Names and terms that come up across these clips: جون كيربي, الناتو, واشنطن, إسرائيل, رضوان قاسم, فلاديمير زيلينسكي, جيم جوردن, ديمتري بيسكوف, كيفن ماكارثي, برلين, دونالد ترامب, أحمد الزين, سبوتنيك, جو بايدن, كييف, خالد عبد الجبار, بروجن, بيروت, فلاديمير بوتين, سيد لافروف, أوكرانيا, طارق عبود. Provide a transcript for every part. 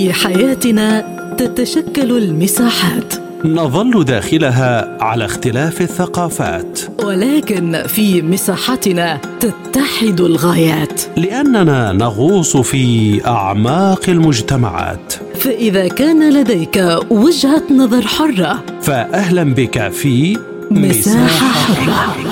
في حياتنا تتشكل المساحات، نظل داخلها على اختلاف الثقافات، ولكن في مساحتنا تتحد الغايات، لأننا نغوص في أعماق المجتمعات. فإذا كان لديك وجهة نظر حرة، فأهلا بك في مساحة حرة.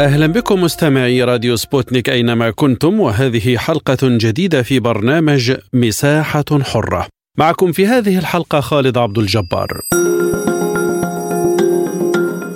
أهلا بكم مستمعي راديو سبوتنيك أينما كنتم، وهذه حلقة جديدة في برنامج مساحة حرة. معكم في هذه الحلقة خالد عبد الجبار.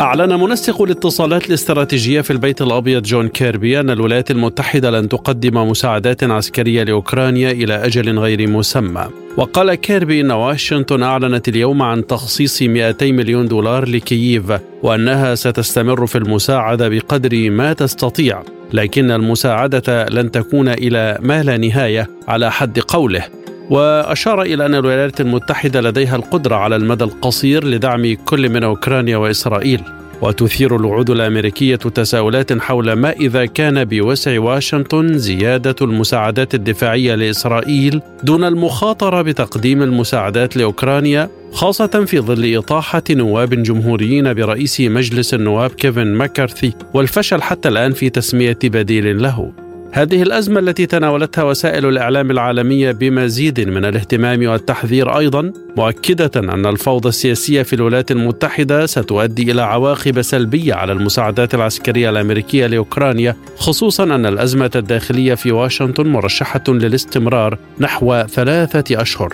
أعلن منسق الاتصالات الاستراتيجية في البيت الأبيض جون كيربي أن الولايات المتحدة لن تقدم مساعدات عسكرية لأوكرانيا إلى أجل غير مسمى. وقال كيربي أن واشنطن أعلنت اليوم عن تخصيص 200 مليون دولار لكييف، وأنها ستستمر في المساعدة بقدر ما تستطيع، لكن المساعدة لن تكون إلى ما لا نهاية على حد قوله. وأشار إلى أن الولايات المتحدة لديها القدرة على المدى القصير لدعم كل من أوكرانيا وإسرائيل. وتثير الوعود الأمريكية تساؤلات حول ما إذا كان بوسع واشنطن زيادة المساعدات الدفاعية لإسرائيل دون المخاطرة بتقديم المساعدات لأوكرانيا، خاصة في ظل إطاحة نواب جمهوريين برئيس مجلس النواب كيفن ماكارثي والفشل حتى الآن في تسمية بديل له. هذه الأزمة التي تناولتها وسائل الإعلام العالمية بمزيد من الاهتمام والتحذير أيضا، مؤكدة أن الفوضى السياسية في الولايات المتحدة ستؤدي إلى عواقب سلبية على المساعدات العسكرية الأمريكية لأوكرانيا، خصوصا أن الأزمة الداخلية في واشنطن مرشحة للاستمرار نحو 3 أشهر.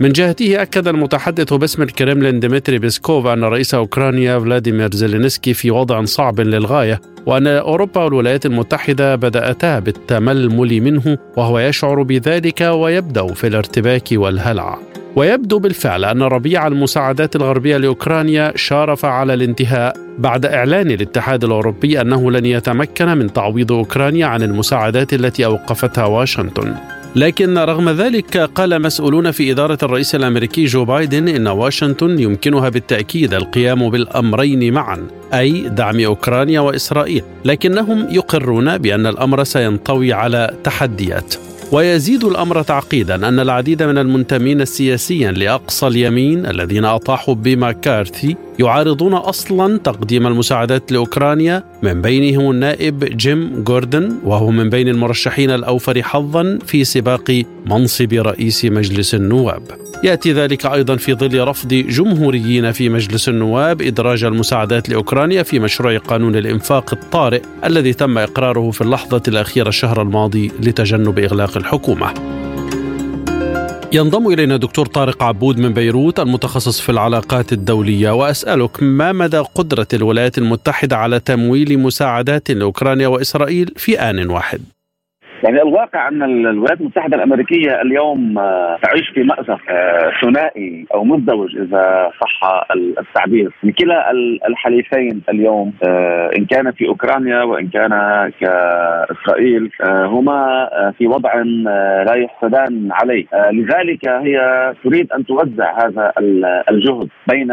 من جهته أكد المتحدث باسم الكرملين ديمتري بيسكوف أن رئيس أوكرانيا فلاديمير زيلينسكي في وضع صعب للغاية، وأن أوروبا والولايات المتحدة بدأتا بالتململ منه، وهو يشعر بذلك ويبدأ في الارتباك والهلع. ويبدو بالفعل أن ربيع المساعدات الغربية لأوكرانيا شارف على الانتهاء بعد إعلان الاتحاد الأوروبي أنه لن يتمكن من تعويض أوكرانيا عن المساعدات التي أوقفتها واشنطن. لكن رغم ذلك قال مسؤولون في إدارة الرئيس الأمريكي جو بايدن إن واشنطن يمكنها بالتأكيد القيام بالأمرين معا، أي دعم أوكرانيا وإسرائيل، لكنهم يقرون بأن الأمر سينطوي على تحديات. ويزيد الأمر تعقيدا أن العديد من المنتمين السياسيا لأقصى اليمين الذين أطاحوا بماكارثي يعارضون أصلا تقديم المساعدات لأوكرانيا، من بينهم النائب جيم جوردن، وهو من بين المرشحين الأوفر حظا في سباق منصب رئيس مجلس النواب. يأتي ذلك أيضا في ظل رفض جمهوريين في مجلس النواب إدراج المساعدات لأوكرانيا في مشروع قانون الإنفاق الطارئ الذي تم إقراره في اللحظة الأخيرة الشهر الماضي لتجنب إغلاق الحكومة. ينضم إلينا دكتور طارق عبود من بيروت، المتخصص في العلاقات الدولية، وأسألك ما مدى قدرة الولايات المتحدة على تمويل مساعدات لأوكرانيا وإسرائيل في آن واحد؟ يعني الواقع أن الولايات المتحدة الأمريكية اليوم تعيش في مأزق ثنائي أو مزدوج إذا صح التعبير. من كلا الحليفين اليوم، إن كان في أوكرانيا وإن كان كإسرائيل، هما في وضع لا يحسدان عليه. لذلك هي تريد أن توزع هذا الجهد بين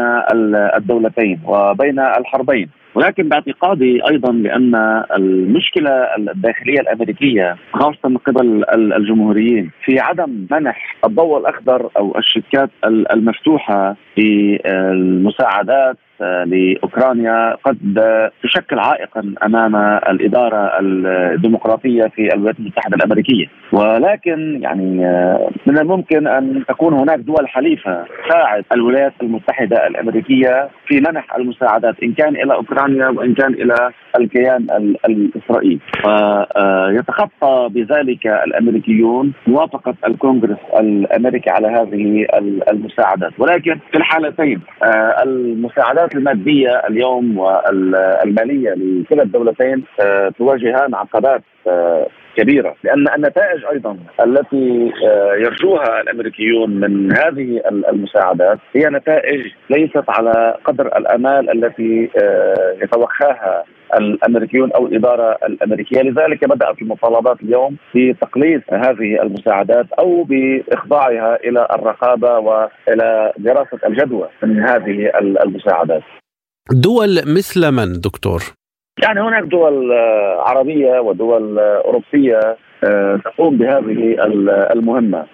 الدولتين وبين الحربين. ولكن باعتقادي أيضا لأن المشكلة الداخلية الأمريكية خاصة من قبل الجمهوريين في عدم منح الضوء الأخضر أو الشبكات المفتوحة في المساعدات لأوكرانيا قد تشكل عائقا أمام الإدارة الديمقراطية في الولايات المتحدة الأمريكية. ولكن يعني من الممكن أن تكون هناك دول حليفة تساعد الولايات المتحدة الأمريكية في منح المساعدات، إن كان إلى أوكرانيا وإن كان إلى الكيان الإسرائيلي. فيتخطى بذلك الأمريكيون موافقة الكونغرس الأمريكي على هذه المساعدات. ولكن في الحالتين المساعدات المادية اليوم والمالية لكلا الدولتين تواجهان عقبات كبيرة، لأن النتائج أيضا التي يرجوها الأمريكيون من هذه المساعدات هي نتائج ليست على قدر الأمال التي يتوخاها الأمريكيون أو الإدارة الأمريكية. لذلك بدأت المطالبات اليوم بتقليص هذه المساعدات أو بإخضاعها إلى الرقابة وإلى دراسة الجدوى من هذه المساعدات. دول مثل من دكتور؟ يعني هناك دول عربية ودول أوروبية تقوم بهذه المهمة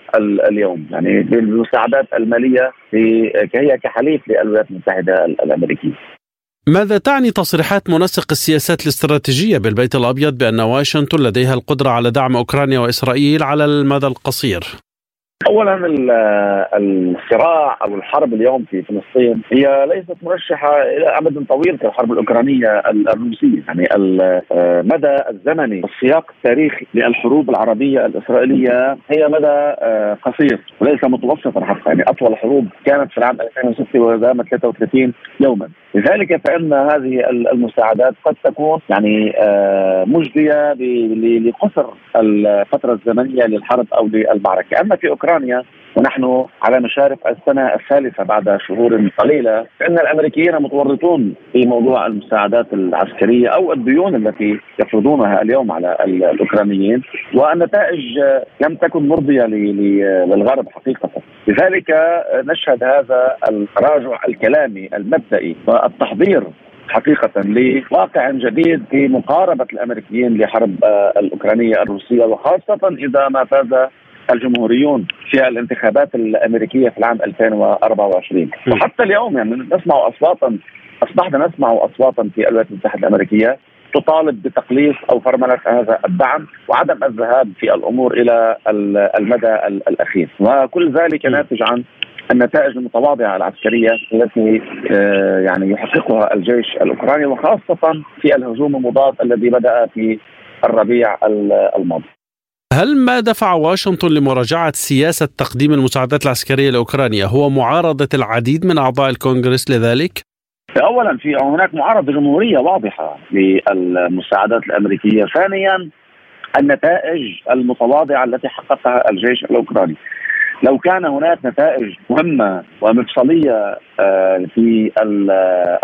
اليوم، يعني بالمساعدات المالية هي كحليف للولايات المتحدة الأمريكية. ماذا تعني تصريحات منسق السياسات الاستراتيجية بالبيت الأبيض بأن واشنطن لديها القدرة على دعم أوكرانيا وإسرائيل على المدى القصير؟ أولا الصراع أو الحرب اليوم في فلسطين هي ليست مرشحة إلى أمد طويل كالحرب الأوكرانية الروسية، يعني المدى الزمني والسياق التاريخي للحروب العربية الإسرائيلية هي مدى قصير وليس متوسطا حتى، يعني أطول حروب كانت في العام 2006 ودامت 33 يوما. لذلك فإن هذه المساعدات قد تكون يعني مجدية لقصر الفترة الزمنية للحرب أو للمعركة. أما في أوكرانيا ونحن على مشارف السنة الثالثة بعد شهور قليلة، فإن الأمريكيين متورطون في موضوع المساعدات العسكرية أو الديون التي يفرضونها اليوم على الأوكرانيين، والنتائج لم تكن مرضية للغرب حقيقة. لذلك نشهد هذا التراجع الكلامي المبدئي والتحضير حقيقة لواقع جديد في مقاربة الأمريكيين لحرب الأوكرانية الروسية، وخاصة إذا ما فاز الجمهوريون في الانتخابات الأمريكية في العام 2024. وحتى اليوم يعني أصبحنا نسمع أصواتا في الولايات المتحدة الأمريكية تطالب بتقليص أو فرملة هذا الدعم وعدم الذهاب في الأمور إلى المدى الأخير، وكل ذلك ناتج عن النتائج المتواضعة العسكرية التي يعني يحققها الجيش الأوكراني، وخاصة في الهجوم المضاد الذي بدأ في الربيع الماضي. هل ما دفع واشنطن لمراجعة سياسة تقديم المساعدات العسكرية لأوكرانيا هو معارضة العديد من أعضاء الكونغرس لذلك؟ أولا في هناك معارضة جمهورية واضحة للمساعدات الأمريكية، ثانيا النتائج المتواضعة التي حققها الجيش الأوكراني. لو كان هناك نتائج مهمة ومفصلية في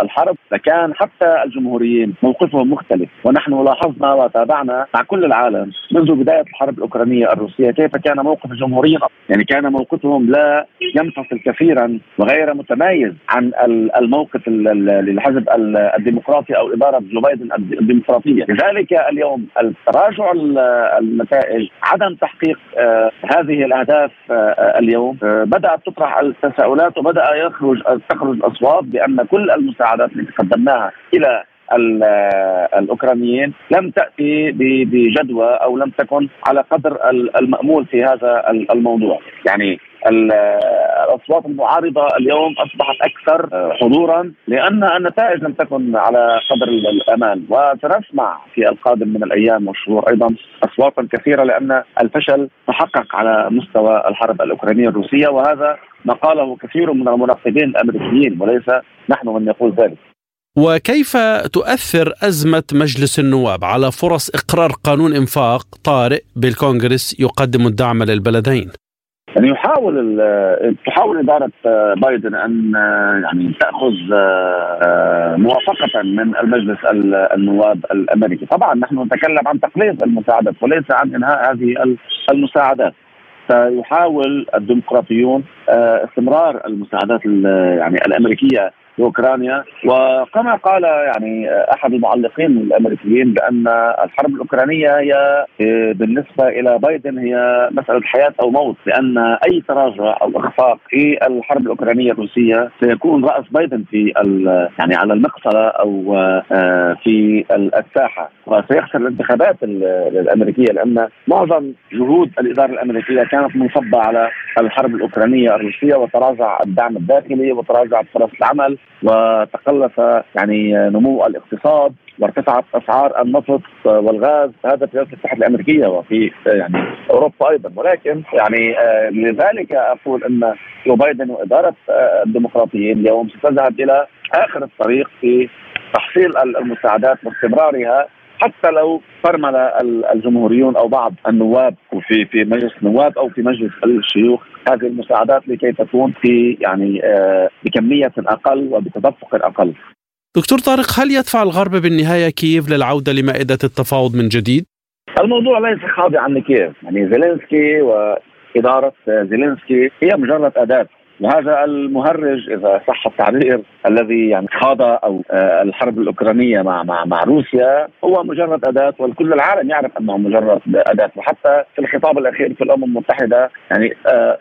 الحرب لكان حتى الجمهوريين موقفهم مختلف، ونحن لاحظنا وتابعنا مع كل العالم منذ بداية الحرب الأوكرانية الروسية كيف كان موقف الجمهوريين، يعني كان موقفهم لا ينفصل كثيرا وغير متميز عن الموقف للحزب الديمقراطي أو إدارة جو بايدن الديمقراطية. لذلك اليوم التراجع النتائج، عدم تحقيق هذه الأهداف اليوم، بدأت تطرح التساؤلات وبدأ تخرج الأصوات بأن كل المساعدات التي قدمناها إلى الأوكرانيين لم تأتي بجدوى أو لم تكن على قدر المأمول في هذا الموضوع. يعني الأصوات المعارضة اليوم أصبحت أكثر حضورا لأن النتائج لم تكن على قدر الأمان، وسنسمع في القادم من الأيام والشهور أيضا أصواتا كثيرة لأن الفشل تحقق على مستوى الحرب الأوكرانية الروسية، وهذا ما قاله كثير من المناقبين الأمريكيين وليس نحن من يقول ذلك. وكيف تؤثر أزمة مجلس النواب على فرص إقرار قانون إنفاق طارئ بالكونغرس يقدم الدعم للبلدين؟ يعني تحاول إدارة بايدن أن يعني تأخذ موافقة من المجلس النواب الأمريكي. طبعا نحن نتكلم عن تقليص المساعدات وليس عن إنهاء هذه المساعدات. سيحاول الديمقراطيون استمرار المساعدات يعني الأمريكية لأوكرانيا، وكما قال يعني أحد المعلقين الأمريكيين بأن الحرب الأوكرانية هي بالنسبة إلى بايدن هي مسألة حياة أو موت، لأن أي تراجع أو إخفاق في الحرب الأوكرانية الروسية سيكون رأس بايدن في يعني على المقصلة أو في الساحة، وسيخسر الانتخابات الأمريكية لأن معظم جهود الإدارة الأمريكية كانت منصبة على الحرب الأوكرانية الروسية، وتراجع الدعم الداخلي وتراجعت فرص العمل وتقلص يعني نمو الاقتصاد وارتفعت أسعار النفط والغاز، هذا في الولايات المتحدة الأمريكية وفي يعني أوروبا أيضا. ولكن يعني لذلك أقول أن جو بايدن وإدارة الديمقراطيين اليوم ستذهب إلى آخر الطريق في تحصيل المساعدات واستمرارها، حتى لو فرمل الجمهوريون أو بعض النواب في مجلس النواب أو في مجلس الشيوخ هذه المساعدات لكي تكون في يعني بكمية أقل وبتدفق أقل. دكتور طارق، هل يدفع الغرب بالنهاية كييف للعودة لمائدة التفاوض من جديد؟ الموضوع ليس خاضعا لكييف، يعني زيلينسكي وإدارة زيلينسكي هي مجرد أداة وهذا المهرج اذا صح التعبير الذي يعني خاض او الحرب الاوكرانيه مع روسيا هو مجرد اداه، والكل العالم يعرف انه مجرد اداه. وحتى في الخطاب الاخير في الامم المتحده يعني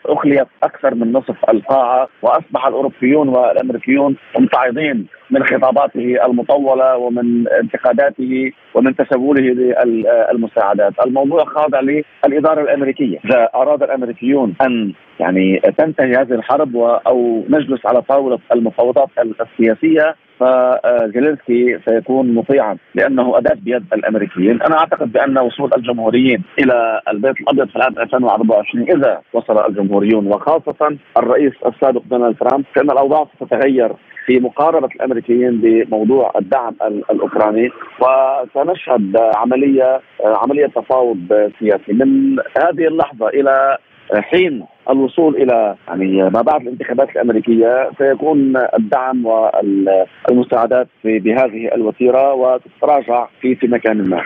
اخليت اكثر من نصف القاعه، واصبح الاوروبيون والامريكيون متعاضين من خطاباته المطوله ومن انتقاداته ومن تسوله للمساعدات. الموضوع خاضع للاداره الامريكيه. اذا اراد الامريكيون ان يعني تنتهي هذه الحرب أو نجلس على طاولة المفاوضات السياسية، فزيلينسكي سيكون مطيعا لأنه أداة بيد الأمريكيين. أنا أعتقد بأن وصول الجمهوريين إلى البيت الأبيض في العام 2024 إذا وصل الجمهوريون وخاصة الرئيس السابق دونالد ترامب، فإن الأوضاع ستتغير في مقاربة الأمريكيين بموضوع الدعم الأوكراني، وسنشهد عملية تفاوض سياسي من هذه اللحظة إلى حين الوصول إلى يعني ما بعد الانتخابات الأمريكية. سيكون الدعم والمساعدات بهذه الوتيرة وتتراجع في مكان ما.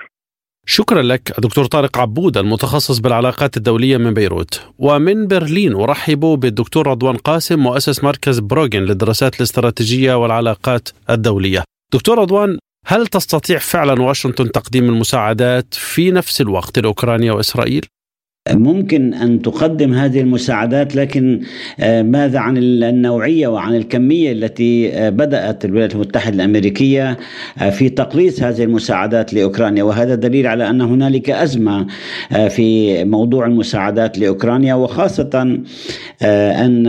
شكرا لك دكتور طارق عبود المتخصص بالعلاقات الدولية من بيروت. ومن برلين أرحب بالدكتور رضوان قاسم مؤسس مركز بروجن للدراسات الاستراتيجية والعلاقات الدولية. دكتور رضوان، هل تستطيع فعلا واشنطن تقديم المساعدات في نفس الوقت لأوكرانيا وإسرائيل؟ ممكن أن تقدم هذه المساعدات، لكن ماذا عن النوعية وعن الكمية التي بدأت الولايات المتحدة الأمريكية في تقليص هذه المساعدات لأوكرانيا؟ وهذا دليل على أن هنالك أزمة في موضوع المساعدات لأوكرانيا، وخاصة أن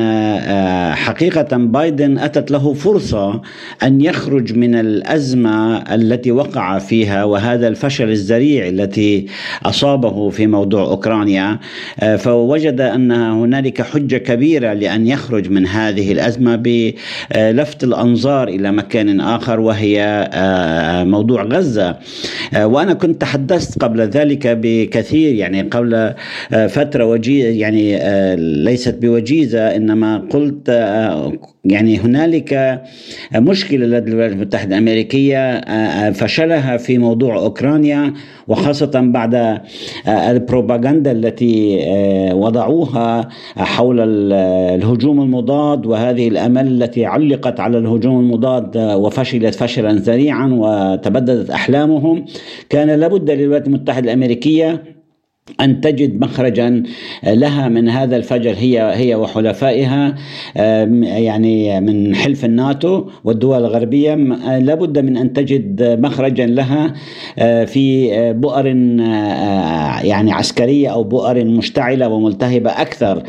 حقيقة بايدن أتت له فرصة أن يخرج من الأزمة التي وقع فيها وهذا الفشل الذريع التي أصابه في موضوع أوكرانيا، فوجد أن هنالك حجة كبيرة لأن يخرج من هذه الأزمة بلفت الأنظار إلى مكان آخر وهي موضوع غزة. وأنا كنت تحدثت قبل ذلك بكثير، يعني قبل فترة يعني ليست بوجيزة، إنما قلت يعني هنالك مشكلة لدى الولايات المتحدة الأمريكية فشلها في موضوع أوكرانيا، وخاصة بعد البروباغندا التي وضعوها حول الهجوم المضاد وهذه الأمل التي علقت على الهجوم المضاد وفشلت فشلا ذريعا وتبددت أحلامهم. كان لابد للولايات المتحدة الأمريكية أن تجد مخرجا لها من هذا الفجر، هي وحلفائها يعني من حلف الناتو والدول الغربية، لابد من أن تجد مخرجا لها في بؤر يعني عسكرية أو بؤر مشتعلة وملتهبة أكثر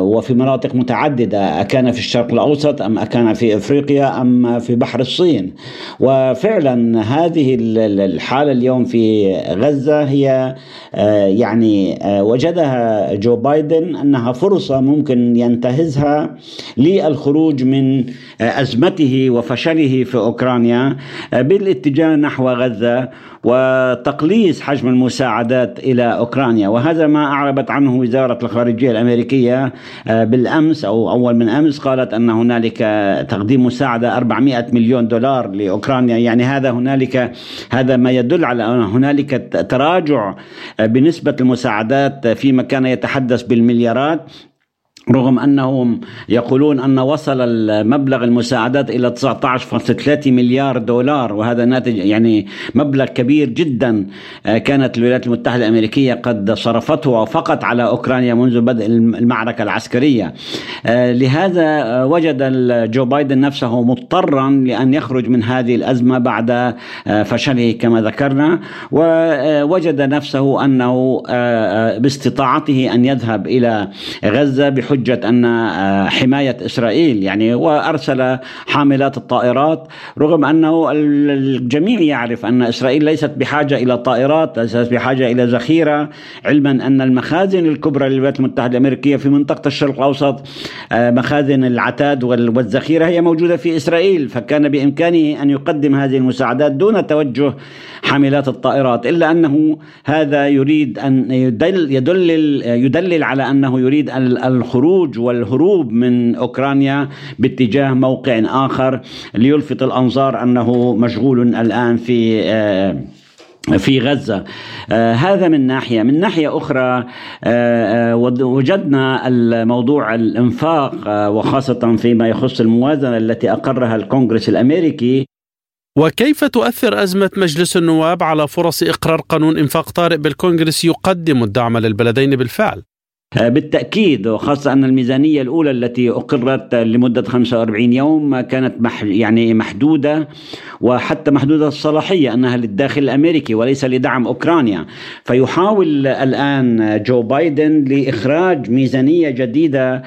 وفي مناطق متعددة، أكان في الشرق الأوسط أم أكان في إفريقيا أم في بحر الصين. وفعلا هذه الحالة اليوم في غزة هي يعني وجدها جو بايدن أنها فرصة ممكن ينتهزها للخروج من أزمته وفشله في أوكرانيا بالاتجاه نحو غزة وتقليص حجم المساعدات إلى أوكرانيا. وهذا ما أعربت عنه وزارة الخارجية الأمريكية بالأمس أو أول من أمس، قالت أن هنالك تقديم مساعدة 400 مليون دولار لأوكرانيا. يعني هذا ما يدل على أن هنالك تراجع بنسبة المساعدات فيما كان يتحدث بالمليارات، رغم أنهم يقولون أن وصل المبلغ المساعدات إلى 19.3 مليار دولار، وهذا ناتج يعني مبلغ كبير جدا كانت الولايات المتحدة الأمريكية قد صرفته فقط على أوكرانيا منذ بدء المعركة العسكرية. لهذا وجد جو بايدن نفسه مضطرا لأن يخرج من هذه الأزمة بعد فشله كما ذكرنا، ووجد نفسه أنه باستطاعته أن يذهب إلى غزة بحجة أن حماية إسرائيل يعني، وأرسل حاملات الطائرات، رغم أنه الجميع يعرف أن إسرائيل ليست بحاجة إلى طائرات، ليست بحاجة إلى ذخيرة، علما أن المخازن الكبرى للولايات المتحدة الأمريكية في منطقة الشرق الأوسط، مخازن العتاد والذخيرة هي موجودة في إسرائيل، فكان بإمكانه أن يقدم هذه المساعدات دون توجه حاملات الطائرات. إلا أنه هذا يريد أن يدلل على أنه يريد الخروج والهروب من أوكرانيا باتجاه موقع آخر ليلفت الأنظار أنه مشغول الآن في في غزة. هذا من ناحية. من ناحية أخرى وجدنا الموضوع الإنفاق وخاصة فيما يخص الموازنة التي أقرها الكونغرس الأمريكي. وكيف تؤثر أزمة مجلس النواب على فرص إقرار قانون إنفاق طارئ بالكونغرس يقدم الدعم للبلدين بالفعل؟ بالتأكيد، وخاصة أن الميزانية الأولى التي أقرت لمدة 45 يوم كانت محدودة، وحتى محدودة الصلاحية أنها للداخل الأمريكي وليس لدعم أوكرانيا. فيحاول الآن جو بايدن لإخراج ميزانية جديدة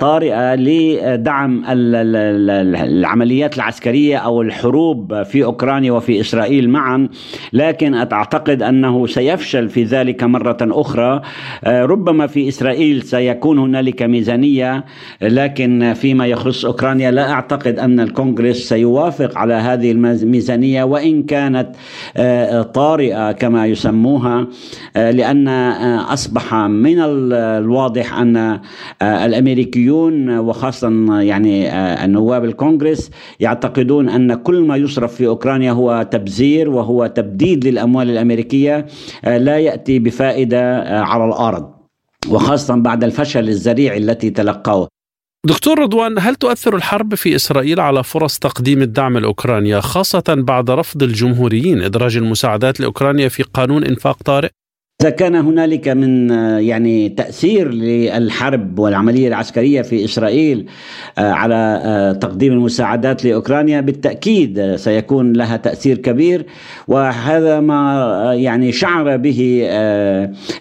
طارئة لدعم العمليات العسكرية أو الحروب في أوكرانيا وفي إسرائيل معا، لكن أعتقد أنه سيفشل في ذلك مرة أخرى. ربما في إسرائيل سيكون هنالك ميزانية، لكن فيما يخص أوكرانيا لا أعتقد أن الكونغرس سيوافق على هذه الميزانية وإن كانت طارئة كما يسموها، لأن أصبح من الواضح أن الأمريكيون وخاصة النواب الكونغرس يعتقدون أن كل ما يصرف في أوكرانيا هو تبذير وهو تبديد للأموال الأمريكية لا يأتي بفائدة على الأرض، وخاصة بعد الفشل الذريع التي تلقوه. دكتور رضوان، هل تؤثر الحرب في إسرائيل على فرص تقديم الدعم لأوكرانيا، خاصة بعد رفض الجمهوريين إدراج المساعدات لأوكرانيا في قانون إنفاق طارئ؟ إذا كان هنالك من تأثير للحرب والعملية العسكرية في إسرائيل على تقديم المساعدات لأوكرانيا، بالتأكيد سيكون لها تأثير كبير، وهذا ما شعر به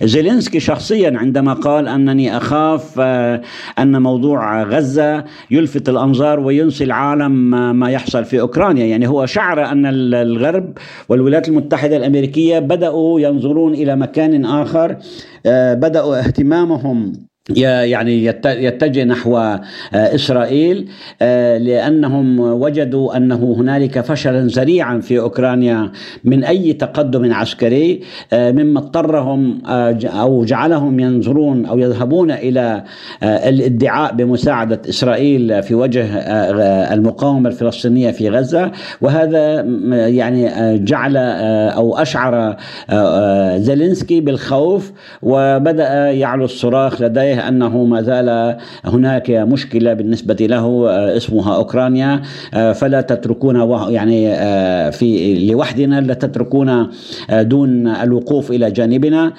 زيلينسكي شخصيا عندما قال أنني أخاف أن موضوع غزة يلفت الأنظار وينسي العالم ما يحصل في أوكرانيا. هو شعر أن الغرب والولايات المتحدة الأمريكية بدأوا ينظرون إلى مكان آخر، بدأوا اهتمامهم يتجه نحو إسرائيل، لأنهم وجدوا أنه هنالك فشلا ذريعا في أوكرانيا من أي تقدم عسكري، مما اضطرهم أو جعلهم ينظرون أو يذهبون إلى الادعاء بمساعدة إسرائيل في وجه المقاومة الفلسطينية في غزة. وهذا جعل أو أشعر زيلينسكي بالخوف، وبدأ يعلو الصراخ لديه أنه ما زال هناك مشكلة بالنسبة له اسمها أوكرانيا، فلا تتركونا لوحدنا، لا تتركونا دون الوقوف إلى جانبنا.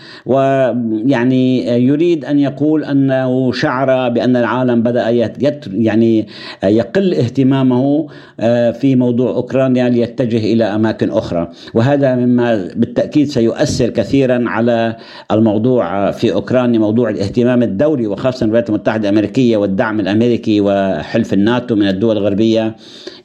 يريد أن يقول أنه شعر بأن العالم بدأ يقل اهتمامه في موضوع أوكرانيا ليتجه إلى أماكن أخرى، وهذا مما بالتأكيد سيؤثر كثيرا على الموضوع في أوكرانيا، موضوع الاهتمام الدولي وخاصة الولايات المتحدة الأمريكية والدعم الأمريكي وحلف الناتو من الدول الغربية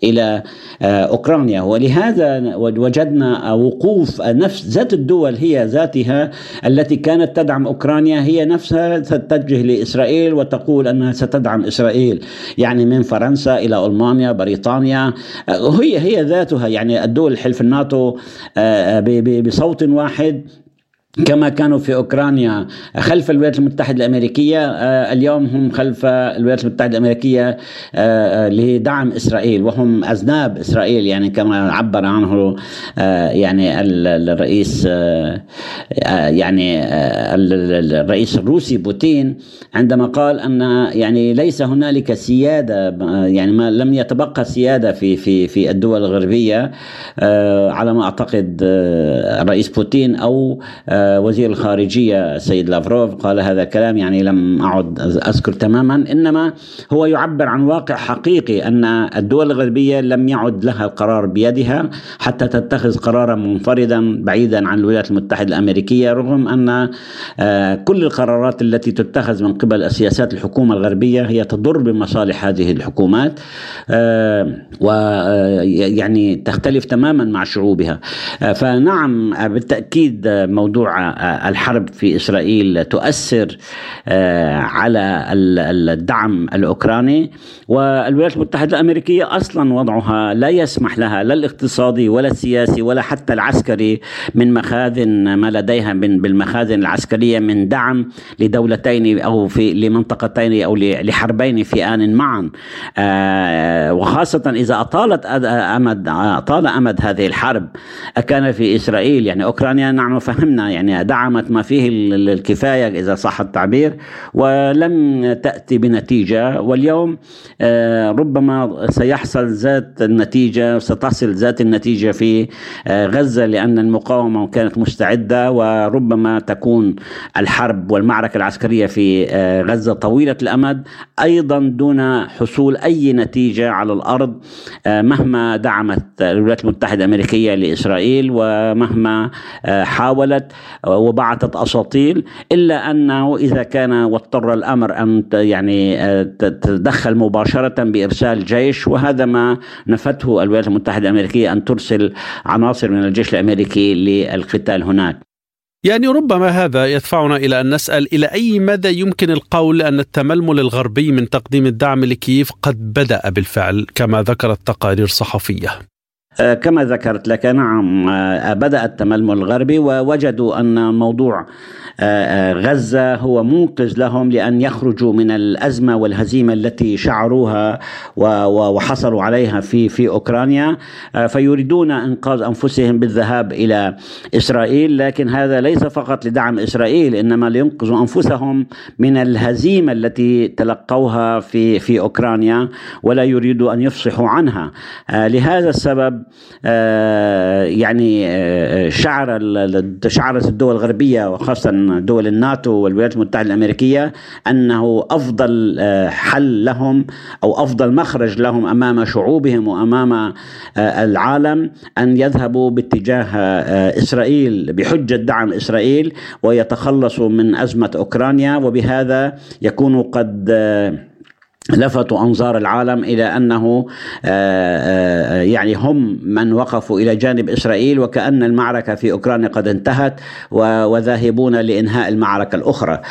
إلى أوكرانيا. ولهذا وجدنا وقوف نفس ذات الدول هي ذاتها التي كانت تدعم أوكرانيا هي نفسها تتجه لإسرائيل وتقول أنها ستدعم إسرائيل، من فرنسا إلى ألمانيا، بريطانيا، هي ذاتها الدول الحلف الناتو بصوت واحد كما كانوا في أوكرانيا خلف الولايات المتحدة الأمريكية، اليوم هم خلف الولايات المتحدة الأمريكية لدعم إسرائيل، وهم أذناب إسرائيل كما عبر عنه الرئيس الروسي بوتين عندما قال أن ليس هنالك سيادة، ما لم يتبقى سيادة في الدول الغربية على ما أعتقد. الرئيس بوتين أو وزير الخارجية سيد لافروف قال هذا الكلام، لم أعد أذكر تماما، إنما هو يعبر عن واقع حقيقي أن الدول الغربية لم يعد لها القرار بيدها حتى تتخذ قرارا منفردا بعيدا عن الولايات المتحدة الأمريكية، رغم أن كل القرارات التي تتخذ من قبل سياسات الحكومة الغربية هي تضر بمصالح هذه الحكومات تختلف تماما مع شعوبها. فنعم بالتأكيد موضوع موضوع الحرب في إسرائيل تؤثر على الدعم الأوكراني، والولايات المتحدة الأمريكية أصلا وضعها لا يسمح لها لا الاقتصادي ولا السياسي ولا حتى العسكري من مخازن ما لديها بالمخازن العسكرية من دعم لدولتين أو في لمنطقتين أو لحربين في آن معا، وخاصة إذا أطال أمد هذه الحرب كان في إسرائيل. يعني أوكرانيا نعم فهمنا يعني دعمت ما فيه الكفاية إذا صح التعبير ولم تأتي بنتيجة، واليوم ربما سيحصل ذات النتيجة ستصل ذات النتيجة في غزة، لأن المقاومة كانت مستعدة وربما تكون الحرب والمعركة العسكرية في غزة طويلة الأمد أيضا دون حصول أي نتيجة على الأرض مهما دعمت الولايات المتحدة الأمريكية لإسرائيل ومهما حاولت وبعثت أساطيل، إلا أنه إذا كان واضطر الأمر أن يعني تتدخل مباشرة بإرسال جيش، وهذا ما نفته الولايات المتحدة الأمريكية أن ترسل عناصر من الجيش الأمريكي للقتال هناك. يعني ربما هذا يدفعنا إلى أن نسأل إلى أي مدى يمكن القول أن التململ الغربي من تقديم الدعم لكييف قد بدأ بالفعل كما ذكرت تقارير صحفية؟ كما ذكرت لك نعم بدأ التململ الغربي، ووجدوا أن موضوع غزة هو منقذ لهم لأن يخرجوا من الأزمة والهزيمة التي شعروها وحصلوا عليها في أوكرانيا، فيريدون إنقاذ أنفسهم بالذهاب إلى إسرائيل، لكن هذا ليس فقط لدعم إسرائيل إنما لينقذوا أنفسهم من الهزيمة التي تلقوها في أوكرانيا ولا يريدوا أن يفصحوا عنها. لهذا السبب شعرت الدول الغربية وخاصة دول الناتو والولايات المتحدة الأمريكية أنه أفضل حل لهم أو أفضل مخرج لهم أمام شعوبهم وأمام العالم أن يذهبوا باتجاه إسرائيل بحجة دعم إسرائيل ويتخلصوا من أزمة أوكرانيا، وبهذا يكونوا قد لفتوا أنظار العالم إلى أنه يعني هم من وقفوا إلى جانب إسرائيل وكأن المعركة في أوكرانيا قد انتهت وذاهبون لإنهاء المعركة الأخرى،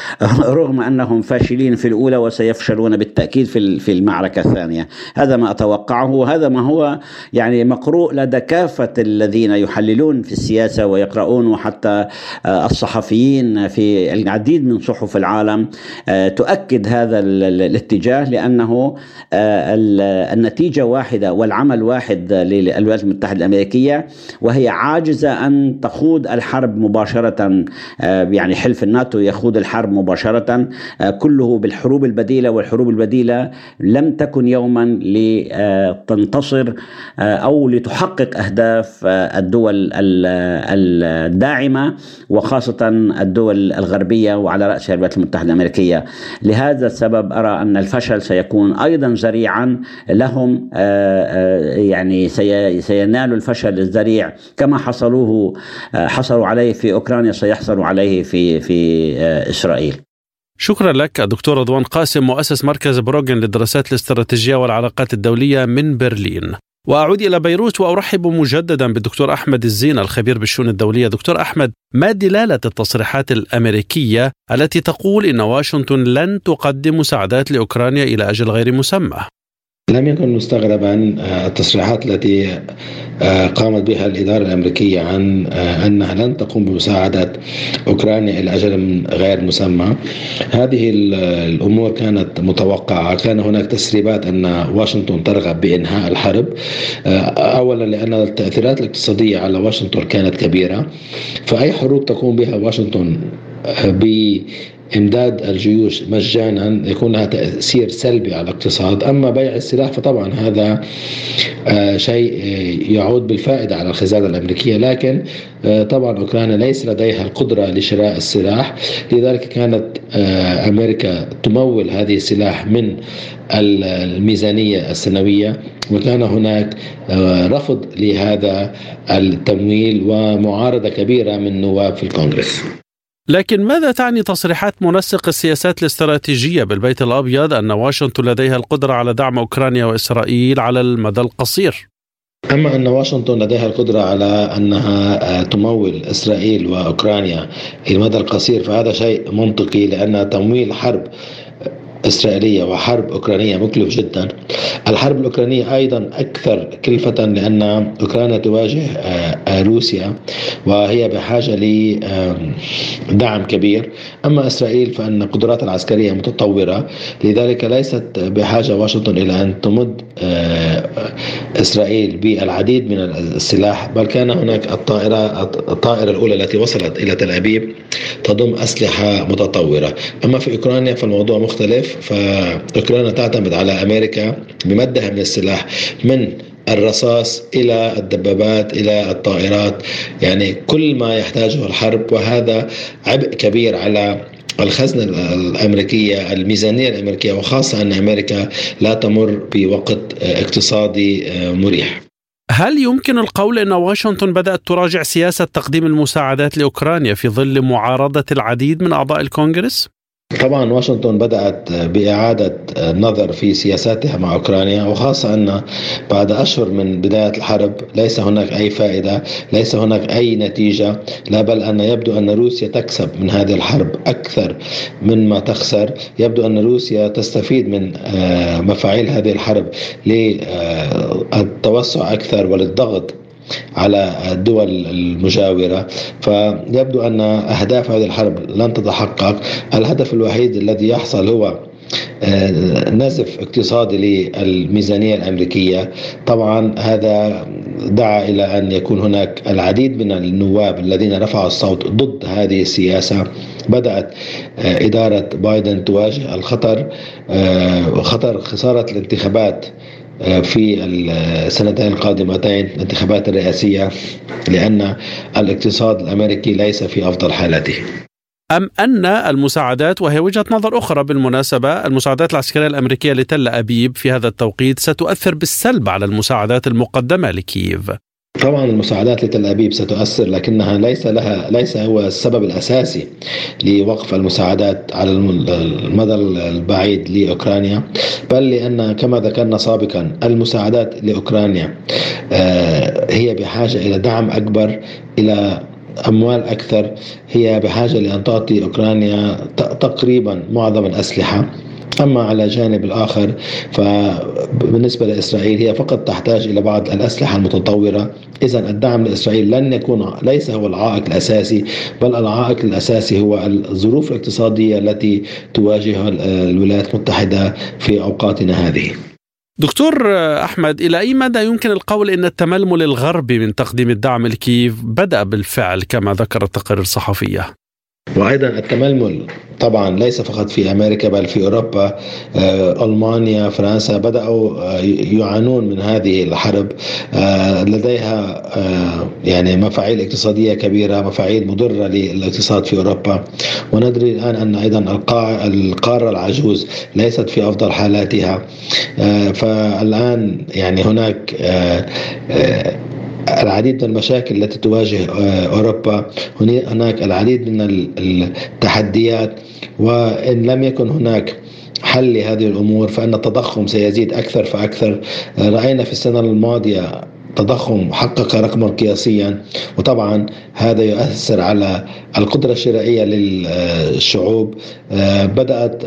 رغم أنهم فاشلين في الأولى وسيفشلون بالتأكيد في المعركة الثانية. هذا ما أتوقعه، وهذا ما هو يعني مقروء لدى كافة الذين يحللون في السياسة ويقرؤون، وحتى الصحفيين في العديد من صحف العالم تؤكد هذا الاتجاه، لأنه النتيجة واحدة والعمل واحد للولايات المتحدة الأمريكية، وهي عاجزة أن تخوض الحرب مباشرة، يعني حلف الناتو يخوض الحرب مباشرة كله بالحروب البديلة، والحروب البديلة لم تكن يوما لتنتصر أو لتحقق أهداف الدول الداعمة وخاصة الدول الغربية وعلى رأسها الولايات المتحدة الأمريكية. لهذا السبب أرى أن الفشل سيكون أيضا ذريعا لهم، يعني سينالوا الفشل الذريع كما حصلوا عليه في أوكرانيا سيحصلوا عليه في إسرائيل. شكرا لك الدكتور رضوان قاسم مؤسس مركز بروجن للدراسات الاستراتيجية والعلاقات الدولية من برلين. وأعود إلى بيروت وأرحب مجددا بالدكتور أحمد الزين الخبير بالشؤون الدولية. دكتور أحمد، ما دلالة التصريحات الأمريكية التي تقول إن واشنطن لن تقدم مساعدات لأوكرانيا إلى أجل غير مسمى؟ لم يكن مستغربا التصريحات التي قامت بها الإدارة الأمريكية عن أنها لن تقوم بمساعدة أوكرانيا إلى أجل غير مسمى. هذه الأمور كانت متوقعة، كان هناك تسريبات أن واشنطن ترغب بإنهاء الحرب، أولا لأن التأثيرات الاقتصادية على واشنطن كانت كبيرة، فأي حروب تقوم بها واشنطن إمداد الجيوش مجانا يكون لها تأثير سلبي على الاقتصاد. أما بيع السلاح فطبعا هذا شيء يعود بالفائدة على الخزانة الأمريكية، لكن طبعا أوكرانيا ليس لديها القدرة لشراء السلاح، لذلك كانت أمريكا تمول هذه السلاح من الميزانية السنوية، وكان هناك رفض لهذا التمويل ومعارضة كبيرة من نواب في الكونغرس. لكن ماذا تعني تصريحات منسق السياسات الاستراتيجية بالبيت الأبيض أن واشنطن لديها القدرة على دعم أوكرانيا وإسرائيل على المدى القصير؟ أما أن واشنطن لديها القدرة على أنها تمول إسرائيل وأوكرانيا المدى القصير فهذا شيء منطقي، لأن تمويل حرب إسرائيلية وحرب أوكرانية مكلف جدا. الحرب الأوكرانية أيضا أكثر كلفة لأن أوكرانيا تواجه روسيا وهي بحاجة لدعم كبير. أما إسرائيل فإن قدراتها العسكرية متطورة، لذلك ليست بحاجة واشنطن إلى أن تمد إسرائيل بالعديد من السلاح، بل كان هناك الطائرة الأولى التي وصلت إلى تل أبيب تضم أسلحة متطورة. أما في أوكرانيا فالموضوع مختلف، فأوكرانيا تعتمد على أمريكا بمدها من السلاح، من الرصاص إلى الدبابات إلى الطائرات، يعني كل ما يحتاجه الحرب، وهذا عبء كبير على الخزنة الأمريكية، الميزانية الأمريكية، وخاصة أن أمريكا لا تمر بوقت اقتصادي مريح. هل يمكن القول أن واشنطن بدأت تراجع سياسة تقديم المساعدات لأوكرانيا في ظل معارضة العديد من أعضاء الكونغرس؟ طبعا واشنطن بدأت بإعادة النظر في سياساتها مع أوكرانيا، وخاصة أن بعد أشهر من بداية الحرب ليس هناك أي فائدة، ليس هناك أي نتيجة، لا بل أن يبدو أن روسيا تكسب من هذه الحرب أكثر مما تخسر. يبدو أن روسيا تستفيد من مفاعيل هذه الحرب للتوسع أكثر وللضغط على الدول المجاورة، فيبدو أن أهداف هذه الحرب لن تتحقق. الهدف الوحيد الذي يحصل هو نزف اقتصادي للميزانية الأمريكية. طبعا هذا دعا إلى أن يكون هناك العديد من النواب الذين رفعوا الصوت ضد هذه السياسة. بدأت إدارة بايدن تواجه الخطر، خطر خسارة الانتخابات في السنتين القادمتين، الانتخابات الرئاسية، لأن الاقتصاد الأمريكي ليس في أفضل حالاته. أم أن المساعدات، وهي وجهة نظر أخرى بالمناسبة، المساعدات العسكرية الأمريكية لتل أبيب في هذا التوقيت ستؤثر بالسلب على المساعدات المقدمة لكييف؟ طبعا المساعدات لتل أبيب ستؤثر، لكنها ليس هو السبب الأساسي لوقف المساعدات على المدى البعيد لأوكرانيا، بل لأن كما ذكرنا سابقا المساعدات لأوكرانيا هي بحاجة إلى دعم أكبر، إلى أموال أكثر، هي بحاجة لأن تعطي أوكرانيا تقريبا معظم الأسلحة. أما على جانب الآخر فبالنسبة لإسرائيل هي فقط تحتاج إلى بعض الأسلحة المتطورة. إذن الدعم لإسرائيل ليس هو العائق الأساسي، بل العائق الأساسي هو الظروف الاقتصادية التي تواجهها الولايات المتحدة في أوقاتنا هذه. دكتور أحمد، إلى أي مدى يمكن القول أن التململ الغربي من تقديم الدعم لكييف بدأ بالفعل كما ذكر التقارير الصحفية؟ وأيضا التململ طبعا ليس فقط في أمريكا بل في أوروبا، ألمانيا، فرنسا بدأوا يعانون من هذه الحرب، لديها يعني مفاعيل اقتصادية كبيرة، مفاعيل مضرة للاقتصاد في أوروبا. وندري الآن أن أيضا القارة العجوز ليست في أفضل حالاتها، فالآن يعني هناك العديد من المشاكل التي تواجه أوروبا، هناك العديد من التحديات، وإن لم يكن هناك حل لهذه الأمور فإن التضخم سيزيد أكثر فأكثر. رأينا في السنة الماضية تضخم حقق رقما قياسيا، وطبعا هذا يؤثر على القدرة الشرائية للشعوب. بدأت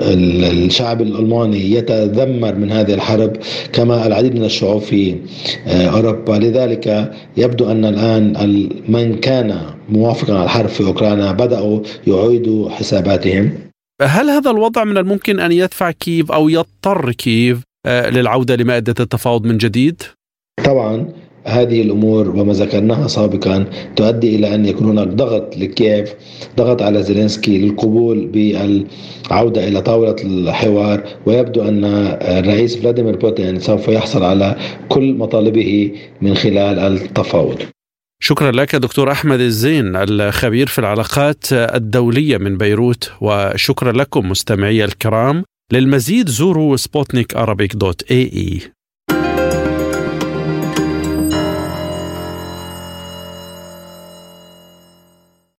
الشعب الألماني يتذمر من هذه الحرب كما العديد من الشعوب في أوروبا. لذلك يبدو أن الآن من كان موافقا على الحرب في أوكرانيا بدأوا يعيدوا حساباتهم. هل هذا الوضع من الممكن أن يدفع كييف أو يضطر كييف للعودة لمائدة التفاوض من جديد؟ طبعا هذه الأمور وما ذكرناها سابقا تؤدي إلى أن يكون هناك ضغط لكييف، ضغط على زيلينسكي للقبول بالعودة إلى طاولة الحوار. ويبدو أن الرئيس فلاديمير بوتين سوف يحصل على كل مطالبه من خلال التفاوض. شكرا لك دكتور أحمد الزين الخبير في العلاقات الدولية من بيروت، وشكرا لكم مستمعي الكرام. للمزيد زوروا sputnikarabic.ae.